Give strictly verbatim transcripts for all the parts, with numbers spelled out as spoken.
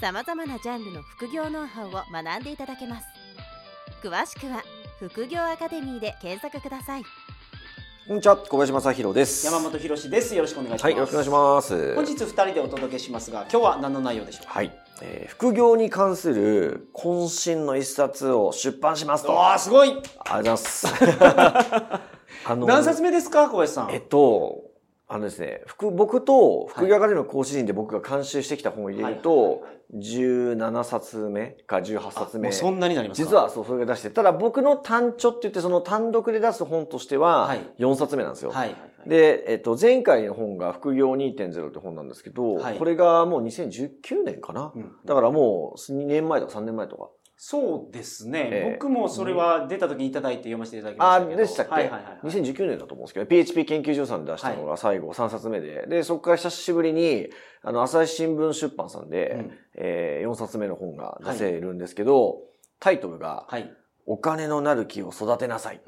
さまざまなジャンルの副業ノウハウを学んでいただけます。詳しくは副業アカデミーで検索ください。こんにちは、小林正弘です。山本博史です。よろしくお願いします。はい、よろしくお願いします。本日ふたりでお届けしますが、今日は何の内容でしょうか？はい、えー、副業に関する渾身の一冊を出版しますと。わー、すごい、ありがとうございます。あの何冊目ですか、小林さん？えっとあのですね、副僕と副業アカデミーの講師陣で僕が監修してきた本を入れると、じゅうななさつめかじゅうはっさつめ。もうそんなになりますか？実はそう、それが出して、ただ僕の単著って言ってその単独で出す本としてはよんさつめなんですよ。はいはいはいはい、で、えっと、前回の本が副業 にてんゼロ って本なんですけど、はい、これがもうにせんじゅうきゅうねんかな、うん。だからもうにねんまえとかさんねんまえとか。そうですね、えー。僕もそれは出た時にいただいて読ませていただきましたけど。あ、でしたっけ？はいはいはい、はい。にせんじゅうきゅうねんだと思うんですけど、ピーエイチピー 研究所さんで出したのが最後さんさつめで、で、そこから久しぶりに、あの、朝日新聞出版さんで、うん、えー、よんさつめの本が出せるんですけど、はい、タイトルが、はい、お金のなる木を育てなさいっ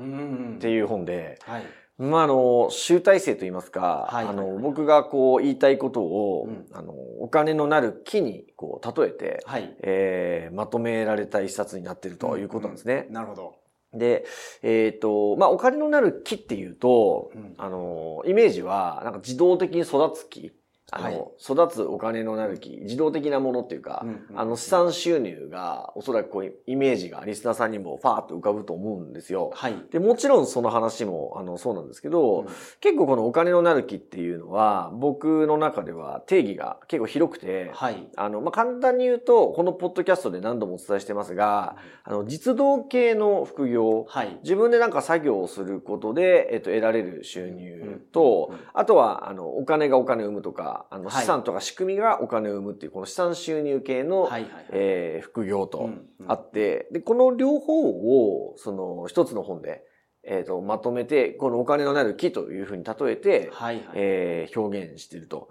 ていう本で、うんうんうん、はい、まあ、あの、集大成といいますか、はいはいはいはい、あの、僕がこう言いたいことを、うん、あの、お金のなる木にこう、例えて、はい、えー、まとめられた一冊になっているということなんですね。うんうん、なるほど。で、えっと、まあ、お金のなる木っていうと、うん、あの、イメージは、なんか自動的に育つ木。あの、はい、育つお金のなる木、自動的なものっていうか、うんうん、あの資産収入がおそらくこうイメージがリスナーさんにもファーッと浮かぶと思うんですよ。はい、でもちろんその話もあのそうなんですけど、うん、結構このお金のなる木っていうのは僕の中では定義が結構広くて、はい、あのまあ、簡単に言うとこのポッドキャストで何度もお伝えしてますが、あの実動系の副業、はい、自分でなんか作業をすることで、えっと、得られる収入と、うんうんうんうん、あとはあのお金がお金を生むとか、あの資産とか仕組みがお金を生むっていうこの資産収入系の、はいはいはい、えー、副業とあって、うんうん、でこの両方をその一つの本で、えー、とまとめてこのお金のなる木というふうに例えて、はいはい、えー、表現していると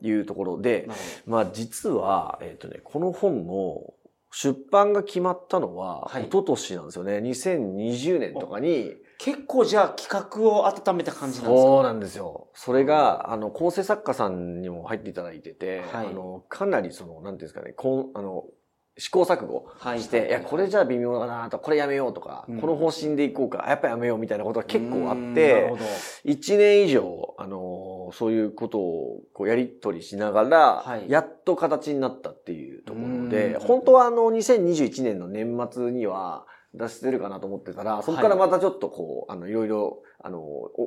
いうところで、まあ、実は、えーとね、この本の出版が決まったのは一昨年なんですよね。はい、にせんにじゅうねんとかに。結構じゃあ企画を温めた感じなんですか？そうなんですよ。それがあの構成作家さんにも入っていただいてて、はい、あのかなりそのなんていうんですかね、こうあの試行錯誤して、はい、いやこれじゃあ微妙だなとか、これやめようとか、うん、この方針でいこうか、やっぱりやめようみたいなことが結構あって、いちねん以上あのそういうことをこうやり取りしながら、はい、やっと形になったっていうところで、本当はあのにせんにじゅういちねんの年末には出してるかなと思ってたら、そこからまたちょっとこう、はい、あのいろいろあの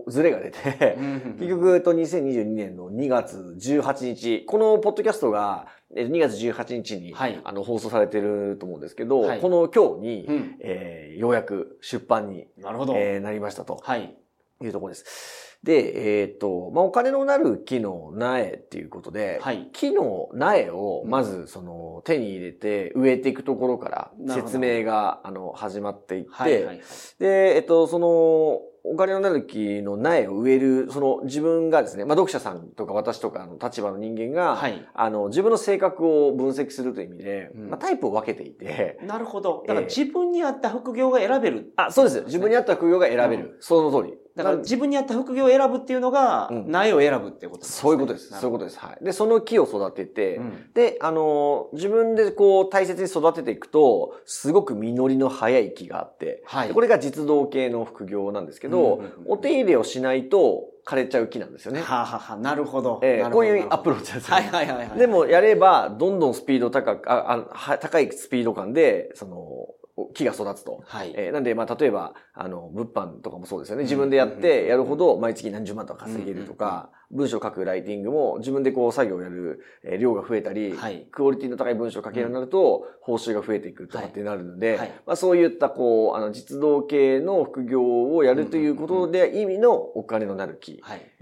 ズレが出て、結局とにせんにじゅうにねんのにがつじゅうはちにち、このポッドキャストがにがつじゅうはちにちに、はい、あの放送されてると思うんですけど、はい、この今日に、うん、えー、ようやく出版に なるほど、えー、なりましたと、はい、いうところです。で、えっと、まあ、お金のなる木の苗っていうことで、はい、木の苗をまずその手に入れて植えていくところから説明があの始まっていって、はいはいはい、で、えっと、その、お金のなる木の苗を植える、その自分がですね、まあ、読者さんとか私とかの立場の人間が、はい、あの、自分の性格を分析するという意味で、うん、まあ、タイプを分けていて。なるほど。だから自分に合った副業が選べる、ね、えー。あ、そうです。自分に合った副業が選べる。うん、その通り。だから自分に合った副業を選ぶっていうのが、苗を選ぶっていうことですね。そういうことです。そういうことです。はい。で、その木を育てて、うん、で、あの、自分でこう大切に育てていくと、すごく実りの早い木があって、はい、これが実動系の副業なんですけど、うんうんうん、お手入れをしないと枯れちゃう木なんですよね。はあ、ははあ、なるほど。えー、こういうアプローチですね。はいはいはいはい。でもやれば、どんどんスピード高く、ああ高いスピード感で、その、木が育つと。はい、えー、なんで、まあ、例えば、あの、物販とかもそうですよね。自分でやって、やるほど、毎月何十万とか稼げるとか、文章を書くライティングも自分でこう作業をやる量が増えたり、はい、クオリティの高い文章を書けるようになると報酬が増えていくとかってなるので、はいはい、まあ、そういったこうあの実動系の副業をやるということで意味のお金のなる木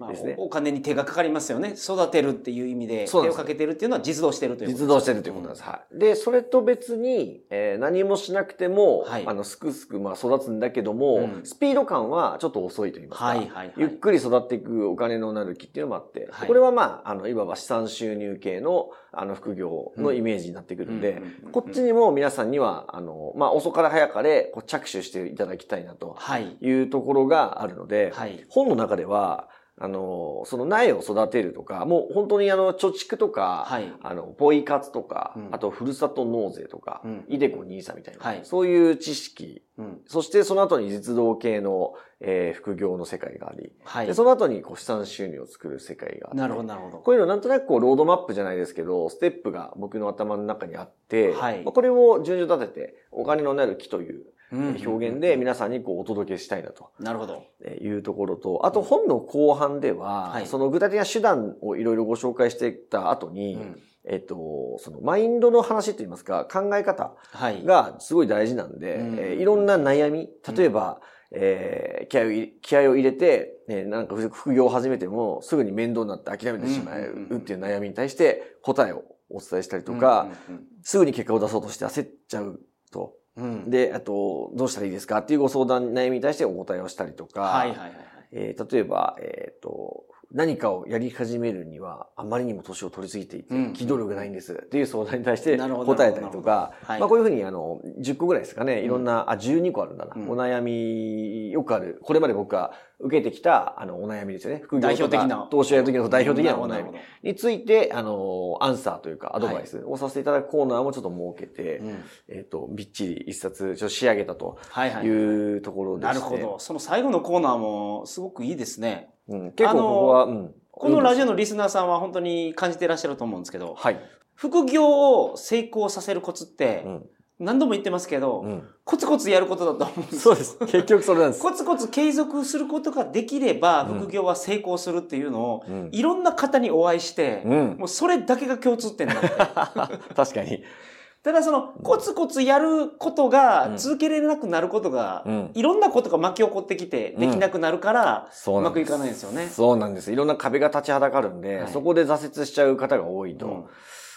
ですね。お金に手がかかりますよね。育てるっていう意味で手をかけてるっていうのは実動してるということです。実動してるということなんです。はい、でそれと別に、えー、何もしなくても、はい、あのすくすくまあ育つんだけども、うん、スピード感はちょっと遅いと言いますか、はいはいはい、ゆっくり育っていくお金のなる木っていうのもあって、はい、これはまああのいわば資産収入系のあの副業のイメージになってくるんで、うん、こっちにも皆さんにはあのまあ遅から早かれこう着手していただきたいなというところがあるので、はい、本の中ではあのその苗を育てるとか、もう本当にあの貯蓄とか、はい、あのポイ活とか、うん、あとふるさと納税とか、うん、イデコニーサみたいな、はい、そういう知識、うん、そしてその後に実動系の、えー、副業の世界があり、はい、でその後にこう資産収入を作る世界があって、なるほどなるほど、こういうのなんとなくこうロードマップじゃないですけどステップが僕の頭の中にあって、はい、まあ、これを順序立ててお金のなる木という表現で皆さんにこうお届けしたいなというところと、あと本の後半ではその具体的な手段をいろいろご紹介していった後に、えっとそのマインドの話といいますか考え方がすごい大事なんで、いろんな悩み、例えばえ気合を気合を入れてなんか副業を始めてもすぐに面倒になって諦めてしまうっていう悩みに対して答えをお伝えしたりとか、すぐに結果を出そうとして焦っちゃうと。うん、で、あと、どうしたらいいですかっていうご相談、悩みに対してお答えをしたりとか、はいはいはい、えー、例えば、えっと、何かをやり始めるにはあまりにも年を取りすぎていて、うん、機動力ないんですっていう相談に対して答えたりとか、はい、まあこういうふうにあの、じゅっこぐらいですかね、いろんな、うん、あ、じゅうにこあるんだな、うん、お悩み、よくある、これまで僕が受けてきたあの、お悩みですよね。副業代表的な。投資をやる時の代表的なお悩みについて、あの、アンサーというかアドバイスをさせていただくコーナーもちょっと設けて、うん、えっと、びっちり一冊ちょっと仕上げたというところですね。はいはい、なるほど。その最後のコーナーもすごくいいですね。うん、結構ここは、うん、このラジオのリスナーさんは本当に感じていらっしゃると思うんですけど、はい、副業を成功させるコツって、うん、何度も言ってますけど、うん、コツコツやることだと思うんです。そうです。結局それなんです。コツコツ継続することができれば副業は成功するっていうのを、うん、いろんな方にお会いして、うん、もうそれだけが共通点なんで。確かに。ただそのコツコツやることが続けれなくなることが、うん、いろんなことが巻き起こってきてできなくなるから、うん、うまくいかないんですよね。そうなんです。いろんな壁が立ちはだかるんで、はい、そこで挫折しちゃう方が多いと。うん、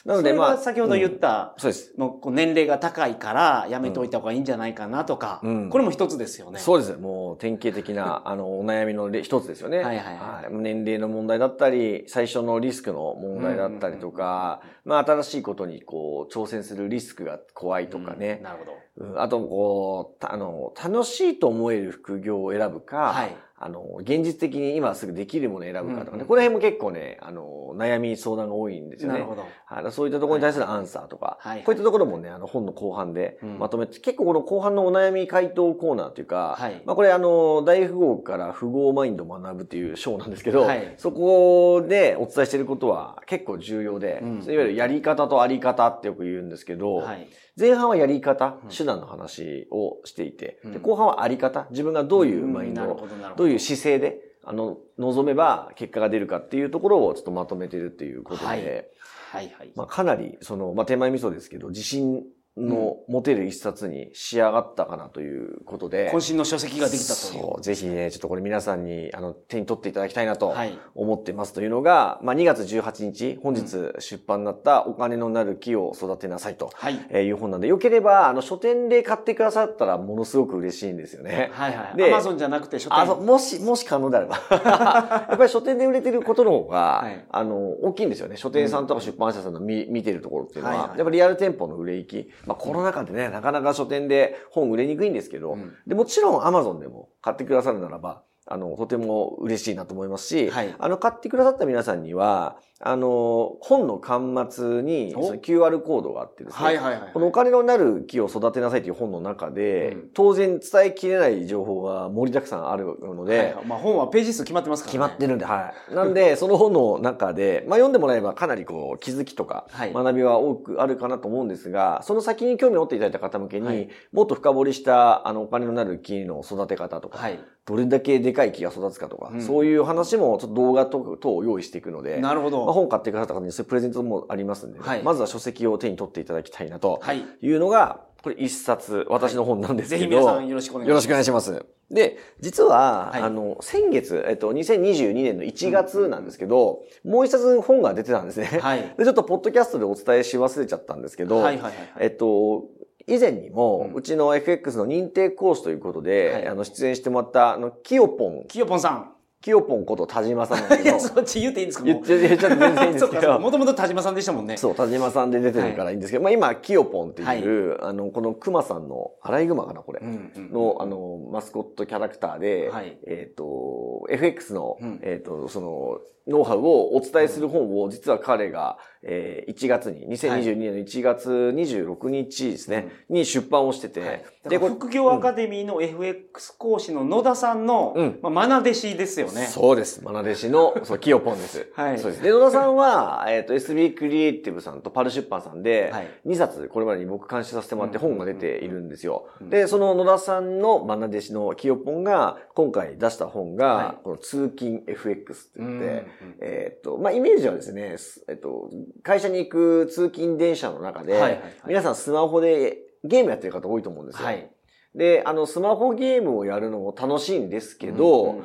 なのでまあ先ほど言った、うん、そうです。もうこう年齢が高いからやめておいた方がいいんじゃないかなとか、うん、これも一つですよね。そうです。もう典型的なあのお悩みの一つですよね。はいはいはい。年齢の問題だったり、最初のリスクの問題だったりとか、うんうんうん、まあ新しいことにこう挑戦するリスクが怖いとかね。うん、なるほど。うん、あとこうあの楽しいと思える副業を選ぶか。はい。あの、現実的に今すぐできるものを選ぶかとかね、うんうん、この辺も結構ね、あの、悩み相談が多いんですよね。なるほど。あのそういったところに対するアンサーとか、はいはい、こういったところもね、あの、本の後半でまとめて、うん、結構この後半のお悩み回答コーナーというか、はい、まあこれあの、大富豪から富豪マインドを学ぶっていう章なんですけど、はい、そこでお伝えしていることは結構重要で、うん、いわゆるやり方とあり方ってよく言うんですけど、はい、前半はやり方、手段の話をしていて、うん、で後半はあり方、自分がどういうマインドを、うん、どういう姿勢であの望めば結果が出るかっていうところをちょっとまとめてるっていうことで、はいはいはい、まあ、かなりその、まあ、手前味噌ですけど自信の持てる一冊に仕上がったかなということで、うん、渾身の書籍ができたという。そう、ぜひねちょっとこれ皆さんにあの手に取っていただきたいなと思ってますというのが、まあ、にがつじゅうはちにち本日出版になったお金のなる木を育てなさいという本なんで、よければあの書店で買ってくださったらものすごく嬉しいんですよね。はいはい。で、Amazon じゃなくて書店。あ、もしもし可能であればやっぱり書店で売れてることの方が、はい、あの大きいんですよね。書店さんとか出版社さんの見、見てるところっていうのは、はいはい、やっぱりリアル店舗の売れ行き、まあ、コロナ禍でね、なかなか書店で本売れにくいんですけど、うん、でもちろん Amazon でも買ってくださるならば、あの、とても嬉しいなと思いますし、はい、あの、買ってくださった皆さんには、あの本の巻末に キューアール コードがあってですね、このお金のなる木を育てなさいという本の中で、うん、当然伝えきれない情報が盛りだくさんあるので、はいはい、まあ、本はページ数決まってますからね。決まってるんで、はい。なんでその本の中で、まあ、読んでもらえばかなりこう気づきとか学びは多くあるかなと思うんですが、はい、その先に興味を持っていただいた方向けに、はい、もっと深掘りしたあのお金のなる木の育て方とか、はい、どれだけでかい木が育つかとか、うん、そういう話もちょっと動画等を用意していくので、なるほど。本買ってくださった方にそういうプレゼントもありますので、はい、まずは書籍を手に取っていただきたいなというのが、はい、これ一冊、私の本なんですけど、はい、ぜひ皆さんよろしくお願いします。よろしくお願いします。で、実は、はい、あの、先月、えっと、にせんにじゅうにねんのいちがつなんですけど、うんうん、もう一冊本が出てたんですね。はい、で、ちょっとポッドキャストでお伝えし忘れちゃったんですけど、はいはいはいはい、えっと、以前にも、うちの エフエックス の認定講師ということで、はい、あの、出演してもらった、あの、キヨポン。キヨポンさん。キヨポンこと田島さんなんですけど。いや、そっち言っていいんですか？言っちゃって全然いいんですけど。もともと田島さんでしたもんね。そう、田島さんで出てるからいいんですけど、はい、まあ今、キヨポンっていう、はい、あの、この熊さんの、アライグマかな、これ、うんうんうん。の、あの、マスコットキャラクターで、はい、えっと、エフエックス の、うん、えっと、その、ノウハウをお伝えする本を、実は彼が、えー、いちがつに、にせんにじゅうにねんのいちがつにじゅうろくにちですね、はい、に出版をしてて。はい、で、副業アカデミーの エフエックス 講師の野田さんの、うん、まあ、マナ弟子ですよね。そうです。マナ弟子の、そう、キヨポンです。はい。そうです。で、野田さんは、えっと、エスビー クリエイティブさんとパル出版さんで、はい、にさつこれまでに僕監修させてもらって本が出ているんですよ。うんうんうん、で、その野田さんのマナ弟子のキヨポンが、今回出した本が、はい、この通勤 エフエックス って言って、うんうん、えっと、まあ、イメージはですね、えっと、会社に行く通勤電車の中で、はいはいはい、皆さんスマホでゲームやってる方多いと思うんですよ。はい、で、あの、スマホゲームをやるのも楽しいんですけど、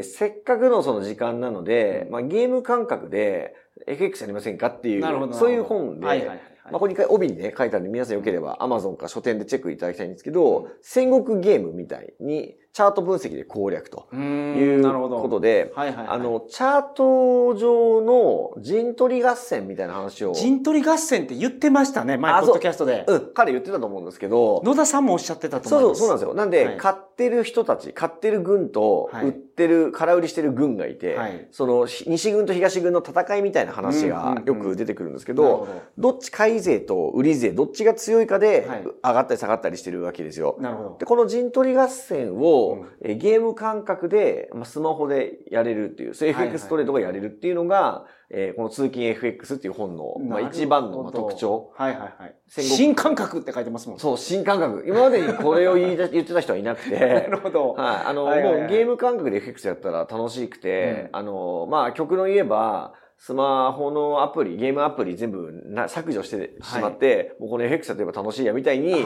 せっかくのその時間なので、まあ、ゲーム感覚で エフエックス やりませんかっていう、そういう本で、はいはいはい、まあ、ここに帯にね、書いてあるんで、皆さんよければ Amazon か書店でチェックいただきたいんですけど、戦国ゲームみたいにチャート分析で攻略ということで、はいはいはい、あの、チャート上の陣取り合戦みたいな話を。陣取り合戦って言ってましたね、前、ポッドキャストで。うん、彼言ってたと思うんですけど。野田さんもおっしゃってたと思います。そうそう、そうなんですよ。なんで、はい、買ってる人たち、買ってる軍と、売ってる、はい、空売りしてる軍がいて、はい、その、西軍と東軍の戦いみたいな話がよく出てくるんですけど、うんうんうん、ど, どっち買い税と売り税どっちが強いかで上がったり下がったりしてるわけですよ。なるほど。で、この陣取り合戦を、うん、ゲーム感覚でスマホでやれるっていう、そういう エフエックス トレードがやれるっていうのが、はいはい、えー、この通勤 エフエックス っていう本の、まあ、一番の特徴。はいはいはい。新感覚って書いてますもん。そう、新感覚。今までにこれを言いだ言ってた人はいなくて。なるほど。はい。あの、はいはいはい、もうゲーム感覚で エフエックス やったら楽しくて、うん、あの、まあ、極論言えば、スマホのアプリ、ゲームアプリ全部な削除してしまって、はい、もうこの エフエックス 例えば楽しいやみたいに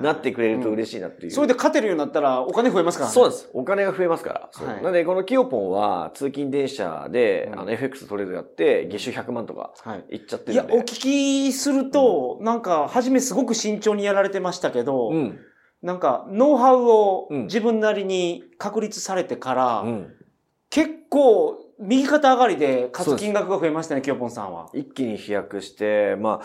なってくれると嬉しいなっていう。はいはいはい、うん、それで勝てるようになったらお金増えますからね。そうです。お金が増えますから。そう、はい、なのでこのキヨポンは通勤電車で、うん、あの エフエックス トレードやって月収ひゃくまんとかいっちゃってるんで、はい。いや、お聞きすると、うん、なんか初めすごく慎重にやられてましたけど、うん、なんかノウハウを自分なりに確立されてから、うん、結構右肩上がりで勝つ金額が増えましたね、キヨポンさんは。一気に飛躍して、ま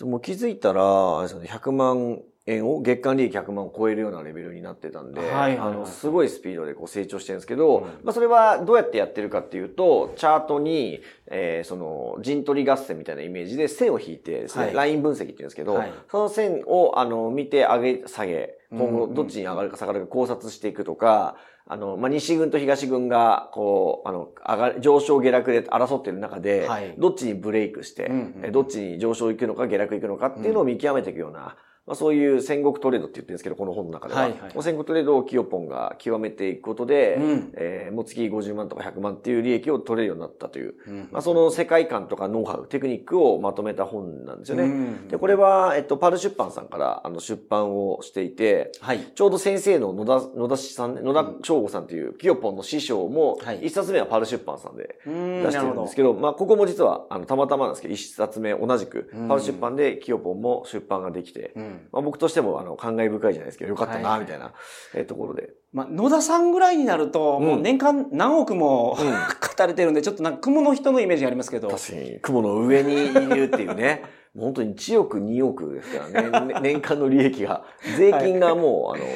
あ、もう気づいたら、ひゃくまんえんを、月間利益ひゃくまんを超えるようなレベルになってたんで、はいはいはい、あの、すごいスピードでこう成長してるんですけど、うん、まあ、それはどうやってやってるかっていうと、チャートに、えー、その、陣取り合戦みたいなイメージで線を引いてですね、はい、ライン分析っていうんですけど、はい、その線を、あの、見て上げ、下げ、今後どっちに上がるか下がるか考察していくとか、あの、まあ、西軍と東軍が、こう、あの、上が、上昇下落で争ってる中で、はい、どっちにブレイクして、うんうんうん、どっちに上昇行くのか下落行くのかっていうのを見極めていくような、うん、まあ、そういう戦国トレードって言ってるんですけど、この本の中では。はいはい、戦国トレードをキヨポンが極めていくことで、うん、えー、もう月ごじゅうまんとかひゃくまんっていう利益を取れるようになったという、うん、まあ、その世界観とかノウハウ、テクニックをまとめた本なんですよね。うん、で、これは、えっと、パル出版さんからあの出版をしていて、はい、ちょうど先生の野田、野田さん、野田翔吾さんっていうキヨポンの師匠も、一冊目はパル出版さんで出してるんですけど、はい、まあ、ここも実は、あの、たまたまなんですけど、一冊目同じく、パル出版でキヨポンも出版ができて、うん、まあ、僕としてもあの感慨深いじゃないですけど、よかったなみたいな、えところで、まあ、野田さんぐらいになるともう年間何億も、うん、語れてるんで、ちょっとなんか雲の人のイメージがありますけど、確かに雲の上にいるっていうね。本当にいちおくにおくですからね。年間の利益が。税金がもう、はい、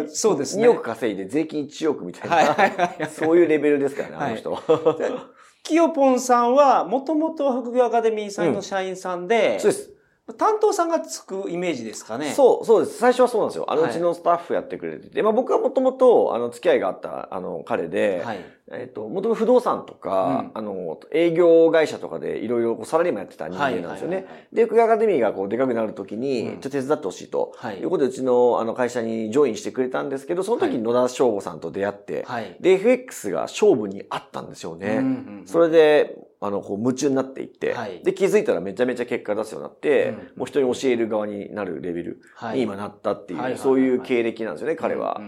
あの、そうですね。におく稼いで税金いちおくみたいな。はいはいはいはい、そういうレベルですからね、あの人は。はいきよぽんさんはもともとは副業アカデミーさんの社員さんで、うん、そうです。担当さんがつくイメージですかね。そう、そうです。最初はそうなんですよ。あの、うちのスタッフやってくれてて、はい、まあ僕はもともと、あの、付き合いがあった、あの、彼で、はい、えっと、もともと不動産とか、うん、あの、営業会社とかでいろいろサラリーマンやってた人間なんですよね。で、副業アカデミーがこう、でかくなるときに、うん、ちょっと手伝ってほしいと、はい、いうことで、うちの、あの、会社にジョインしてくれたんですけど、その時に野田翔吾さんと出会って、はい、で、エフエックス が勝負にあったんですよね。それで、あの、こう、夢中になっていって、はい、で、気づいたらめちゃめちゃ結果出すようになって、うん、もう人に教える側になるレベルに今なったっていう、はい、そういう経歴なんですよね、彼は。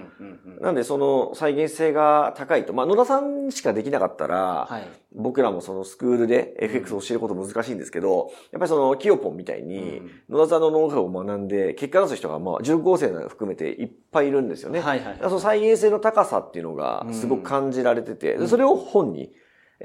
なんで、その再現性が高いと。まあ、野田さんしかできなかったら、はい、僕らもそのスクールで エフエックス を教えること難しいんですけど、やっぱりその、キヨポンみたいに、野田さんのノウハウを学んで、結果出す人が、まあ、塾講生含めていっぱいいるんですよね。その再現性の高さっていうのが、すごく感じられてて、うん、それを本に、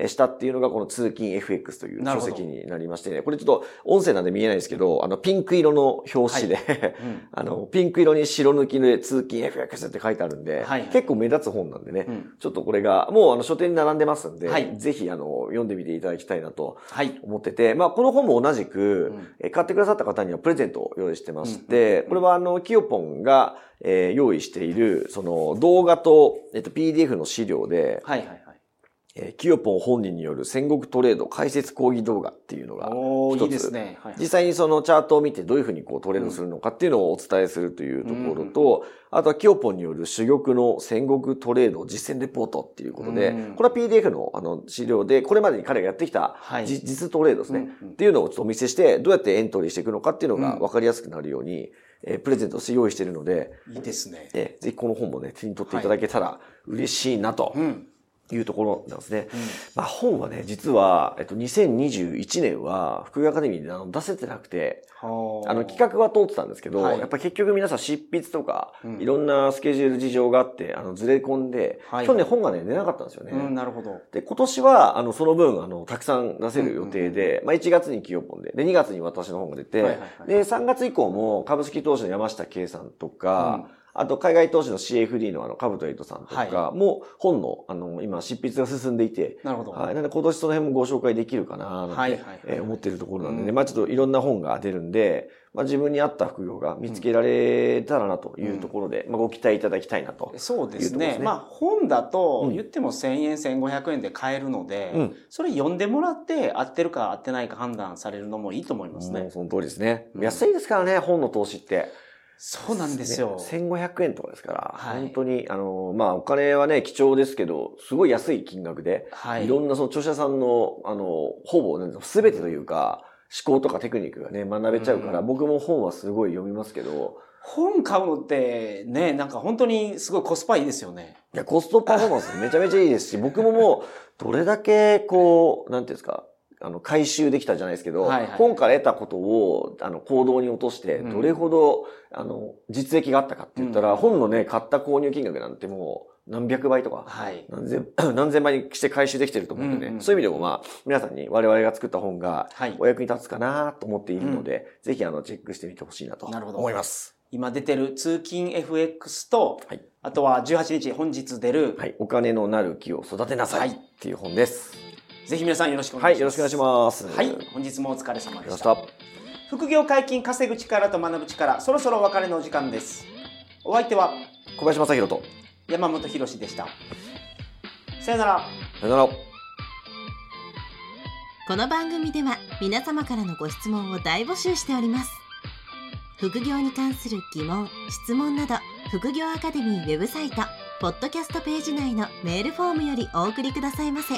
したっていうのがこの通勤 エフエックス という書籍になりましてね。これちょっと音声なんで見えないですけど、あのピンク色の表紙で、はいうん、あのピンク色に白抜きで通勤 エフエックス って書いてあるんで、はいはい、結構目立つ本なんでね、うん、ちょっとこれがもうあの書店に並んでますんで、はい、ぜひあの読んでみていただきたいなと思ってて、はい、まあこの本も同じく、うん、買ってくださった方にはプレゼントを用意してまして、これはあのキヨポンが、えー、用意しているその動画と、えっと、ピーディーエフ の資料で、はいはいえー、キヨポン本人による戦国トレード解説講義動画っていうのが一つ。いいですね。はい、実際にそのチャートを見てどういうふうにこうトレードするのかっていうのをお伝えするというところと、うん、あとはキヨポンによる主玉の戦国トレード実践レポートっていうことで、うん、これは ピーディーエフ のあの資料で、これまでに彼がやってきた、はい、実トレードですね、うんうん、っていうのをちょっとお見せして、どうやってエントリーしていくのかっていうのが分かりやすくなるように、うんえー、プレゼントして用意しているので、いいですね。えー、ぜひこの本もね、手に取っていただけたら嬉しいなと。はいうんいうところなんですね。うん、まあ本はね、実は、えっと、にせんにじゅういちねんは、副業アカデミーで出せてなくて、あの、企画は通ってたんですけど、はい、やっぱ結局皆さん執筆とか、うん、いろんなスケジュール事情があって、あの、ずれ込んで、はい、去年本がね、出なかったんですよね。うん、なるほど。で、今年は、あの、その分、あの、たくさん出せる予定で、まあいちがつにキヨポンで、で、にがつに私の本が出て、で、さんがつ以降も株式投資の山下圭さんとか、うんあと、海外投資の シーエフディー のあの、カブトエイトさんとかも、本の、あの、今、執筆が進んでいて、なるほど。はい。なので、今年その辺もご紹介できるかな、と思っているところなんでね、まあちょっといろんな本が出るんで、まあ自分に合った副業が見つけられたらなというところで、まあご期待いただきたいなと。そうですね。まあ本だと、言ってもせんえん、せんごひゃくえんで買えるので、それ読んでもらって、合ってるか合ってないか判断されるのもいいと思いますね。その通りですね。安いですからね、本の投資って。そうなんですよ。せんごひゃくえんとかですから、はい、本当に、あの、まあ、お金はね、貴重ですけど、すごい安い金額で、はい、いろんなその著者さんの、あの、ほぼ、ね、全てというか、思考とかテクニックがね、学べちゃうから、うん、僕も本はすごい読みますけど、本買うのってね、なんか本当にすごいコスパいいですよね。いや、コストパフォーマンスめちゃめちゃいいですし、僕ももう、どれだけこう、なんていうんですか、あの、回収できたじゃないですけど、はいはい、本から得たことを、あの、行動に落として、どれほど、うん、あの、実益があったかって言ったら、うん、本のね、買った購入金額なんてもう、何百倍とか、はい、何千、何千倍にして回収できてると思うんでね、そういう意味でもまあ、皆さんに我々が作った本が、お役に立つかなと思っているので、はい、ぜひあの、チェックしてみてほしいなと思います。今出てる通勤 エフエックス と、はい、あとはじゅうはちにち本日出る、はい、お金のなる木を育てなさいっていう本です。ぜひ皆さんよろしくお願いします。はい、よろしくお願いします。はい、本日もお疲れ様でした。副業解禁、稼ぐ力と学ぶ力、そろそろお別れのお時間です。お相手は小林正弘と山本博史でした。さよなら。さよなら。この番組では皆様からのご質問を大募集しております。副業に関する疑問、質問など、副業アカデミーウェブサイト、ポッドキャストページ内のメールフォームよりお送りくださいませ。